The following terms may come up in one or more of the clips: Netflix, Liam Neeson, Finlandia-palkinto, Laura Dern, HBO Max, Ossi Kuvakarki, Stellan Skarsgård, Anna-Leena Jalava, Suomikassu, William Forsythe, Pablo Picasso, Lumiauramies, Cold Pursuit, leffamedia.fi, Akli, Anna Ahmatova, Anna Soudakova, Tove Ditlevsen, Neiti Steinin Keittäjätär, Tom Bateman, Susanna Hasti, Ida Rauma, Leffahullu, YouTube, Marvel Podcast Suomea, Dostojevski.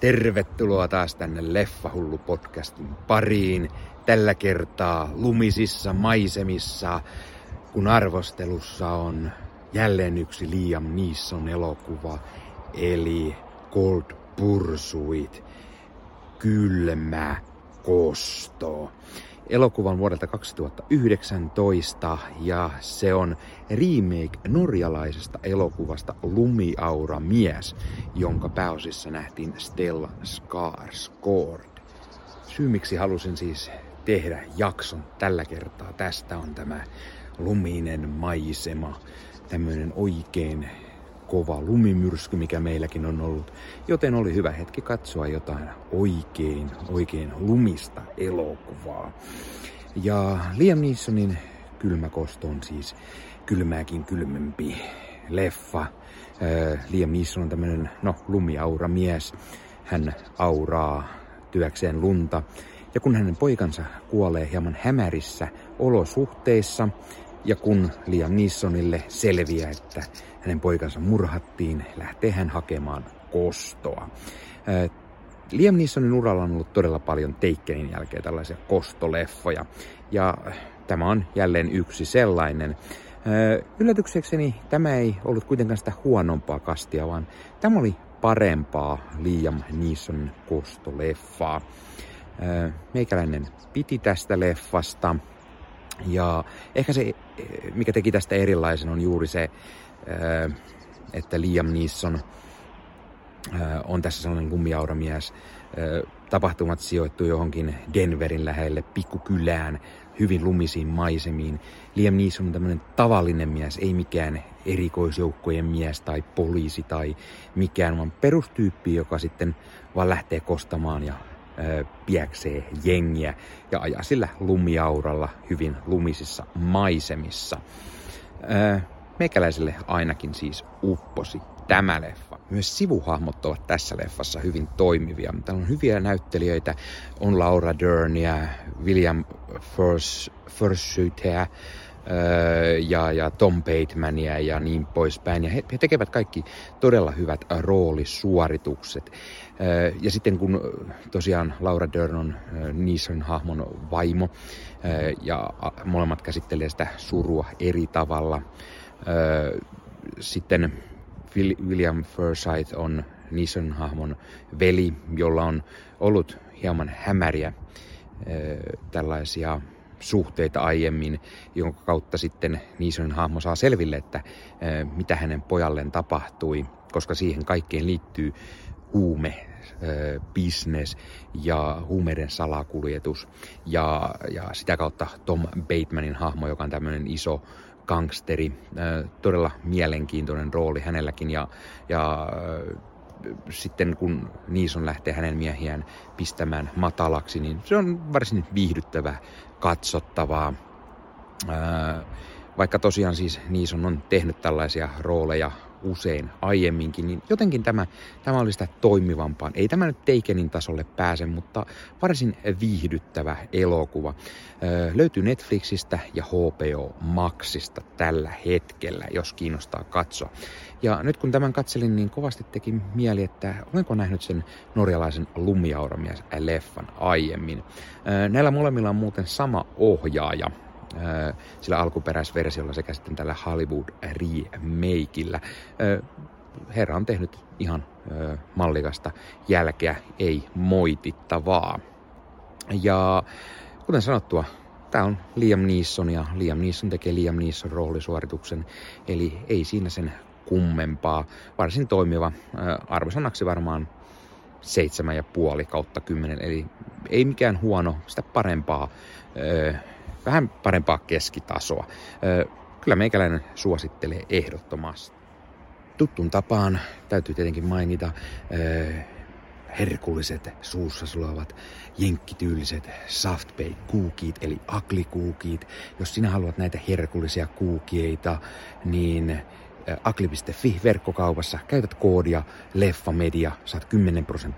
Tervetuloa taas tänne Leffahullu-podcastin pariin. Tällä kertaa lumisissa maisemissa, kun arvostelussa on jälleen yksi Liam Neeson elokuva, eli Cold Pursuit, Kylmä kosto. Elokuva on vuodelta 2019 ja se on remake norjalaisesta elokuvasta Lumiauramies, jonka pääosissa nähtiin Stellan Skarsgård. Syy miksi halusin siis tehdä jakson tällä kertaa tästä on tämä luminen maisema, tämmöinen oikein kova lumimyrsky, mikä meilläkin on ollut, joten oli hyvä hetki katsoa jotain oikein lumista elokuvaa. Ja Liam Neesonin Kylmä kosto on siis kylmääkin kylmempi leffa. Liam Neeson on tämmönen, lumiauramies. Hän auraa työkseen lunta. Ja kun hänen poikansa kuolee hieman hämärissä olosuhteissa, ja kun Liam Neesonille selviää, että hänen poikansa murhattiin, lähtee hän hakemaan kostoa. Liam Neesonin uralla on ollut todella paljon Takenin jälkeen tällaisia kostoleffoja. Ja tämä on jälleen yksi sellainen. Yllätyksekseni tämä ei ollut kuitenkaan sitä huonompaa kastia, vaan tämä oli parempaa Liam Neesonin kostoleffaa. Meikäläinen piti tästä leffasta. Ja ehkä se, mikä teki tästä erilaisen, on juuri se, että Liam Neeson on tässä sellainen lumiauramies. Tapahtumat sijoittuu johonkin Denverin lähelle, pikkukylään, hyvin lumisiin maisemiin. Liam Neeson on tämmöinen tavallinen mies, ei mikään erikoisjoukkojen mies tai poliisi tai mikään, vaan perustyyppi, joka sitten vaan lähtee kostamaan ja pieksee jengiä ja ajaa sillä lumiauralla hyvin lumisissa maisemissa. Meikäläiselle ainakin siis upposi tämä leffa. Myös sivuhahmot ovat tässä leffassa hyvin toimivia. Täällä on hyviä näyttelijöitä. On Laura Dernia, William Forsythea ja Tom Batemania ja niin poispäin. Ja he tekevät kaikki todella hyvät roolisuoritukset. Ja sitten kun tosiaan Laura Dern on Neeson hahmon vaimo ja molemmat käsittelee sitä surua eri tavalla. Sitten William Forsythe on Neeson hahmon veli, jolla on ollut hieman hämäriä tällaisia suhteita aiemmin, jonka kautta sitten Neesonin hahmo saa selville, että mitä hänen pojalleen tapahtui, koska siihen kaikkeen liittyy huume, business ja huumeiden salakuljetus ja sitä kautta Tom Batemanin hahmo, joka on tämmöinen iso gangsteri, todella mielenkiintoinen rooli hänelläkin ja sitten kun Neeson lähtee hänen miehiään pistämään matalaksi, niin se on varsin viihdyttävää katsottavaa. Vaikka tosiaan siis Neeson on tehnyt tällaisia rooleja usein aiemminkin, niin jotenkin tämä oli sitä toimivampaan. Ei tämä nyt Takenin tasolle pääse, mutta varsin viihdyttävä elokuva. Löytyy Netflixistä ja HBO Maxista tällä hetkellä, jos kiinnostaa katsoa. Ja nyt kun tämän katselin, niin kovasti teki mieli, että olenko nähnyt sen norjalaisen Lumiauramies-leffan aiemmin. Näillä molemmilla on muuten sama ohjaaja. Sillä alkuperäisversiolla sekä sitten tällä Hollywood remakeillä. Herra on tehnyt ihan mallikasta jälkeä, ei moitittavaa. Ja kuten sanottua, tämä on Liam Neeson ja Liam Neeson tekee Liam Neeson roolisuorituksen, eli ei siinä sen kummempaa. Varsin toimiva, arvosanaksi varmaan 7,5/10, eli ei mikään huono, sitä parempaa. Vähän parempaa keskitasoa. Kyllä meikäläinen suosittelee ehdottomasti. Tuttuun tapaan täytyy tietenkin mainita herkulliset, suussa sulavat, jenkkityyliset soft bake cookiet, eli Akli-cookiet. Jos sinä haluat näitä herkullisia kuukieita, niin Akli.fi verkkokaupassa, käytät koodia leffamedia, saat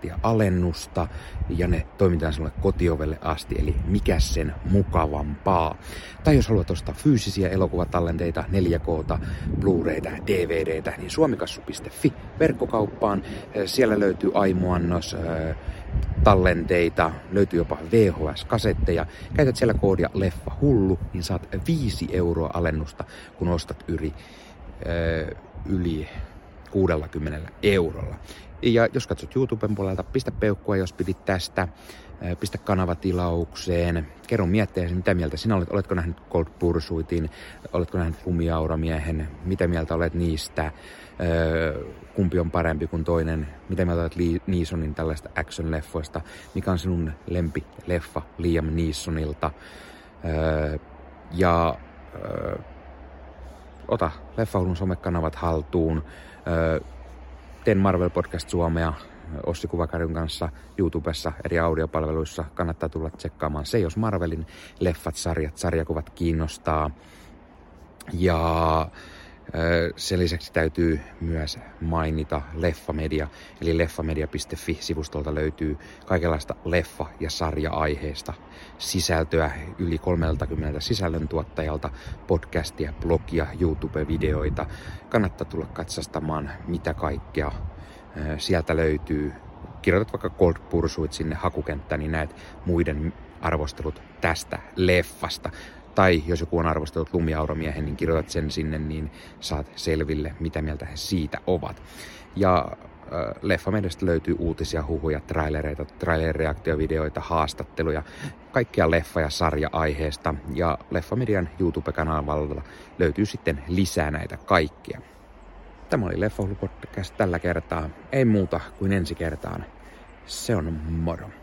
10% alennusta ja ne toimitaan sinulle kotiovelle asti, eli mikä sen mukavampaa. Tai jos haluat ostaa fyysisiä elokuvatallenteita, 4K:ta, Blu-rayta, DVDtä, niin suomikassu.fi verkkokauppaan. Siellä löytyy aimoannos, tallenteita, löytyy jopa VHS-kasetteja. Käytät siellä koodia leffahullu, niin saat 5 € alennusta, kun ostat yli 60 €. Ja jos katsot YouTuben puolelta, pistä peukkua, jos pidit tästä, pistä kanavatilaukseen, kerro mietteesi, mitä mieltä sinä olet, oletko nähnyt Cold Pursuitin, oletko nähnyt Lumiauramiehen, mitä mieltä olet niistä, kumpi on parempi kuin toinen, mitä mieltä olet Neesonin tällaista action-leffoista, mikä on sinun lempileffa Liam Neesonilta, ja ota Leffahullun somekanavat haltuun. Teen Marvel Podcast Suomea Ossi Kuvakarjun kanssa YouTubessa eri audiopalveluissa. Kannattaa tulla tsekkaamaan se, jos Marvelin leffat, sarjat, sarjakuvat kiinnostaa. Ja sen lisäksi täytyy myös mainita Leffamedia, eli leffamedia.fi-sivustolta löytyy kaikenlaista leffa- ja sarja-aiheista sisältöä yli 30 sisällöntuottajalta, podcastia, blogia, YouTube-videoita. Kannattaa tulla katsastamaan, mitä kaikkea sieltä löytyy. Kirjoitat vaikka Cold Pursuit sinne hakukenttään, niin näet muiden arvostelut tästä leffasta. Tai jos joku on arvostellut Lumiauramiehen, niin kirjoitat sen sinne, niin saat selville, mitä mieltä he siitä ovat. Ja Leffamediasta löytyy uutisia, huhuja, trailereita, trailer-reaktiovideoita, haastatteluja, kaikkia leffa- ja sarja-aiheesta. Ja Leffamedian YouTube-kanavalta löytyy sitten lisää näitä kaikkia. Tämä oli Leffahullu-podcast tällä kertaa. Ei muuta kuin ensi kertaan. Se on moro.